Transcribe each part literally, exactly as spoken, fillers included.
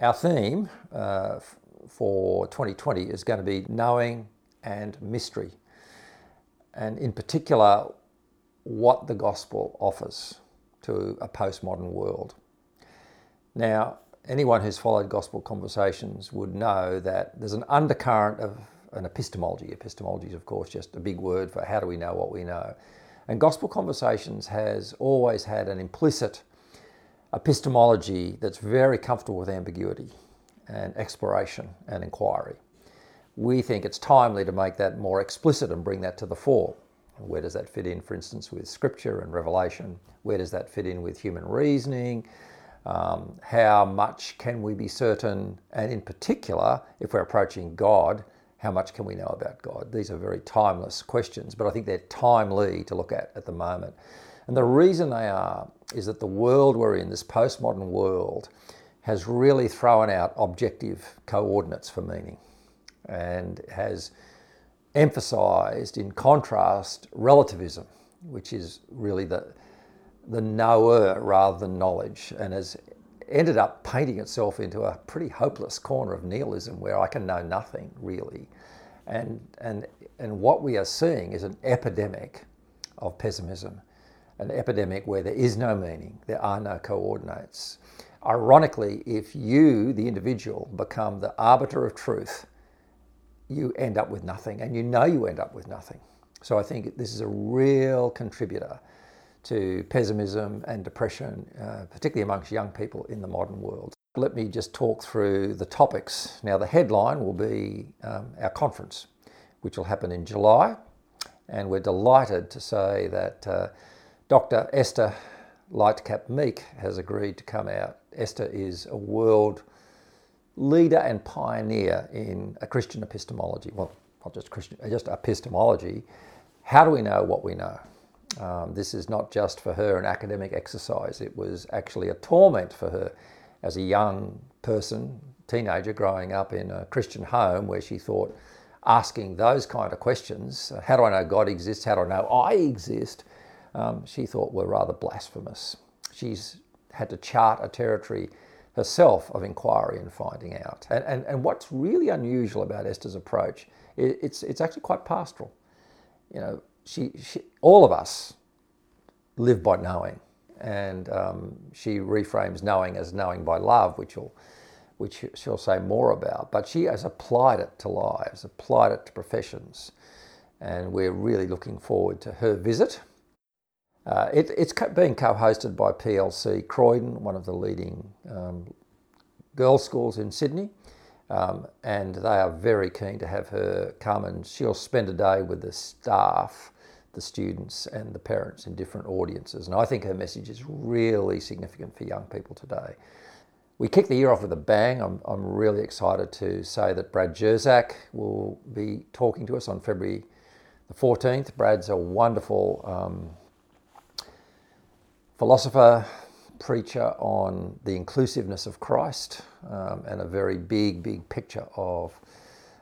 Our theme uh, for twenty twenty is going to be knowing and mystery, and in particular, what the gospel offers to a postmodern world. Now, anyone who's followed Gospel Conversations would know that there's an undercurrent of an epistemology. Epistemology is, of course, just a big word for how do we know what we know. And Gospel Conversations has always had an implicit epistemology that's very comfortable with ambiguity and exploration and inquiry. We think it's timely to make that more explicit and bring that to the fore. Where does that fit in, for instance, with Scripture and Revelation? Where does that fit in with human reasoning? Um, how much can we be certain? And in particular, if we're approaching God, how much can we know about God? These are very timeless questions, but I think they're timely to look at at the moment. And the reason they are is that the world we're in, this postmodern world, has really thrown out objective coordinates for meaning and has emphasised, in contrast, relativism, which is really the, the knower rather than knowledge, and has ended up painting itself into a pretty hopeless corner of nihilism where I can know nothing, really. And, and, and what we are seeing is an epidemic of pessimism, an epidemic where there is no meaning, there are no coordinates. Ironically, if you, the individual, become the arbiter of truth, you end up with nothing, and you know you end up with nothing. So I think this is a real contributor to pessimism and depression, uh, particularly amongst young people in the modern world. Let me just talk through the topics. Now, the headline will be um, our conference, which will happen in July, and we're delighted to say that uh, Doctor Esther Lightcap Meek has agreed to come out. Esther is a world leader and pioneer in a Christian epistemology. Well, not just Christian, just epistemology. How do we know what we know? Um, this is not just for her an academic exercise. It was actually a torment for her as a young person, teenager, growing up in a Christian home where she thought asking those kind of questions, how do I know God exists? How do I know I exist? Um, she thought were rather blasphemous. She's had to chart a territory herself of inquiry and finding out. And, and, and what's really unusual about Esther's approach, it, it's, it's actually quite pastoral. You know, She, she, all of us live by knowing, and um, she reframes knowing as knowing by love, which she'll, which she'll say more about. But she has applied it to lives, applied it to professions, and we're really looking forward to her visit. Uh, it, it's being co-hosted by P L C Croydon, one of the leading um, girls' schools in Sydney. Um, and they are very keen to have her come, and she'll spend a day with the staff, the students and the parents in different audiences. And I think her message is really significant for young people today. We kick the year off with a bang. I'm, I'm really excited to say that Brad Jerzak will be talking to us on February the fourteenth. Brad's a wonderful um, philosopher, preacher on the inclusiveness of Christ um, and a very big, big picture of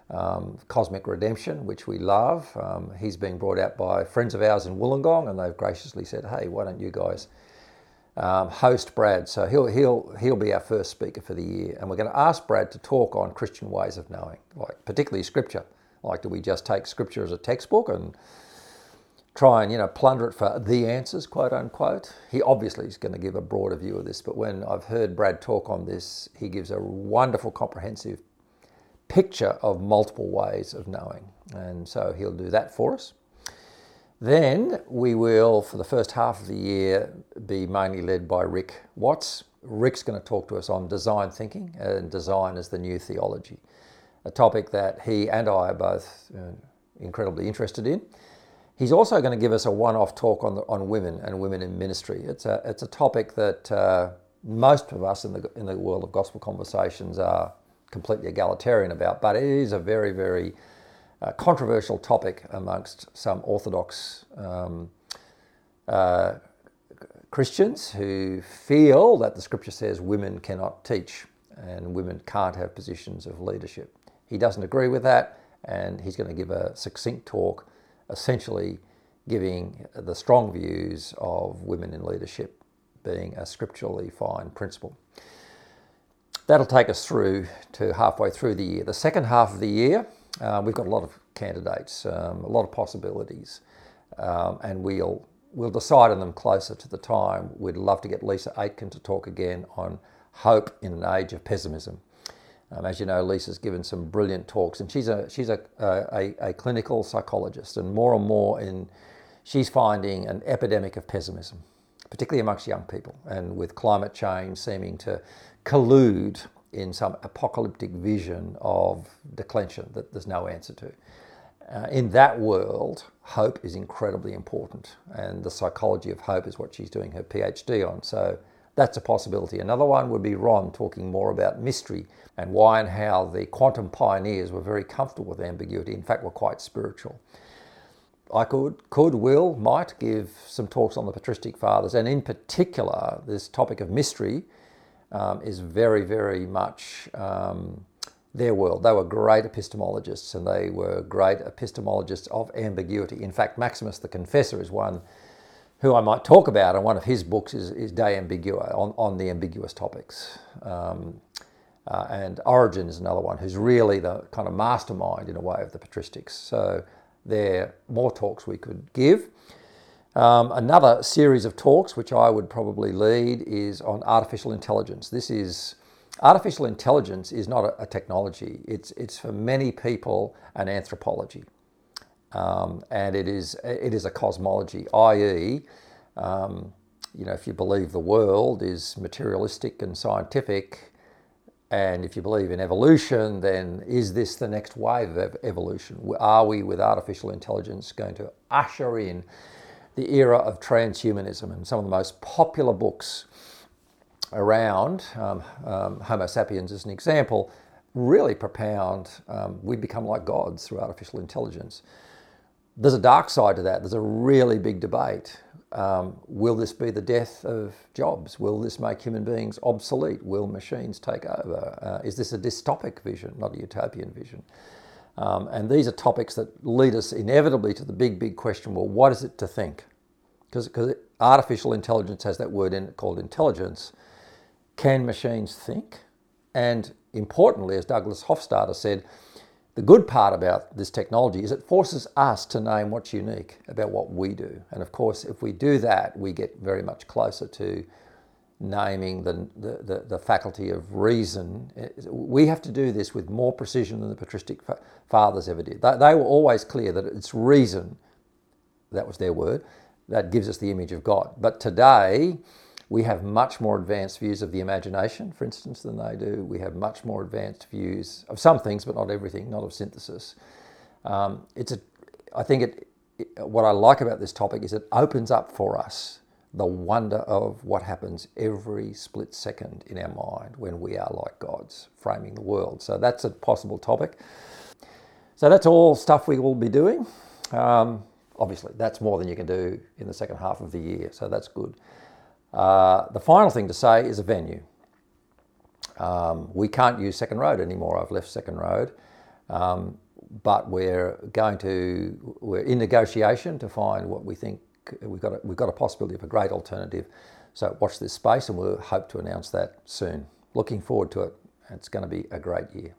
um, cosmic redemption, which we love. Um, he's being brought out by friends of ours in Wollongong, and they've graciously said, "Hey, why don't you guys um, host Brad?" So he'll he'll he'll be our first speaker for the year, and we're going to ask Brad to talk on Christian ways of knowing, like particularly Scripture. Like, do we just take Scripture as a textbook and try and, you know, plunder it for the answers, quote unquote? He obviously is going to give a broader view of this, but when I've heard Brad talk on this, he gives a wonderful comprehensive picture of multiple ways of knowing. And so he'll do that for us. Then we will, for the first half of the year, be mainly led by Rick Watts. Rick's going to talk to us on design thinking and design as the new theology, a topic that he and I are both incredibly interested in. He's also going to give us a one-off talk on the, on women and women in ministry. It's a it's a topic that uh, most of us in the in the world of Gospel Conversations are completely egalitarian about, but it is a very very uh, controversial topic amongst some Orthodox um, uh, Christians who feel that the Scripture says women cannot teach and women can't have positions of leadership. He doesn't agree with that, and he's going to give a succinct talk, essentially giving the strong views of women in leadership being a scripturally fine principle. That'll take us through to halfway through the year. The second half of the year, uh, we've got a lot of candidates, um, a lot of possibilities, um, and we'll we'll decide on them closer to the time. We'd love to get Lisa Aitken to talk again on hope in an age of pessimism. Um, as you know, Lisa's given some brilliant talks, and she's a she's a a, a clinical psychologist, and more and more in she's finding an epidemic of pessimism, particularly amongst young people, and with climate change seeming to collude in some apocalyptic vision of declension that there's no answer to. Uh, in that world, hope is incredibly important, and the psychology of hope is what she's doing her PhD on, so that's a possibility. Another one would be Ron talking more about mystery and why and how the quantum pioneers were very comfortable with ambiguity, in fact were quite spiritual. I could, could, will, might give some talks on the patristic fathers, and in particular this topic of mystery um, is very, very much um, their world. They were great epistemologists, and they were great epistemologists of ambiguity. In fact, Maximus the Confessor is one who I might talk about, and one of his books is, is De Ambigua, on, on the ambiguous topics. Um, uh, and Origen is another one who's really the kind of mastermind, in a way, of the patristics. So there are more talks we could give. Um, another series of talks, which I would probably lead, is on artificial intelligence. This is, artificial intelligence is not a, a technology. It's, it's for many people an anthropology. Um, and it is it is a cosmology, that is, um, you know, if you believe the world is materialistic and scientific, and if you believe in evolution, then is this the next wave of evolution? Are we, with artificial intelligence, going to usher in the era of transhumanism? And some of the most popular books around, um, um, Homo sapiens as an example, really propound um, we become like gods through artificial intelligence. There's a dark side to that. There's a really big debate. Um, will this be the death of jobs? Will this make human beings obsolete? Will machines take over? Uh, is this a dystopic vision, not a utopian vision? Um, and these are topics that lead us inevitably to the big, big question, well, what is it to think? Because artificial intelligence has that word in it called intelligence. Can machines think? And importantly, as Douglas Hofstadter said, the good part about this technology is it forces us to name what's unique about what we do. And of course, if we do that, we get very much closer to naming the, the, the, the faculty of reason. We have to do this with more precision than the patristic fathers ever did. They, they were always clear that it's reason, that was their word, that gives us the image of God. But today, we have much more advanced views of the imagination, for instance, than they do. We have much more advanced views of some things, but not everything, not of synthesis. Um, it's a, I think it, it, what I like about this topic is it opens up for us the wonder of what happens every split second in our mind when we are like gods, framing the world. So that's a possible topic. So that's all stuff we will be doing. Um, obviously, that's more than you can do in the second half of the year, so that's good. Uh, the final thing to say is a venue. Um, we can't use Second Road anymore. I've left Second Road, um, but we're going to we're in negotiation to find what we think we've got. A, we've got a possibility of a great alternative. So watch this space, and we'll hope to announce that soon. Looking forward to it. It's going to be a great year.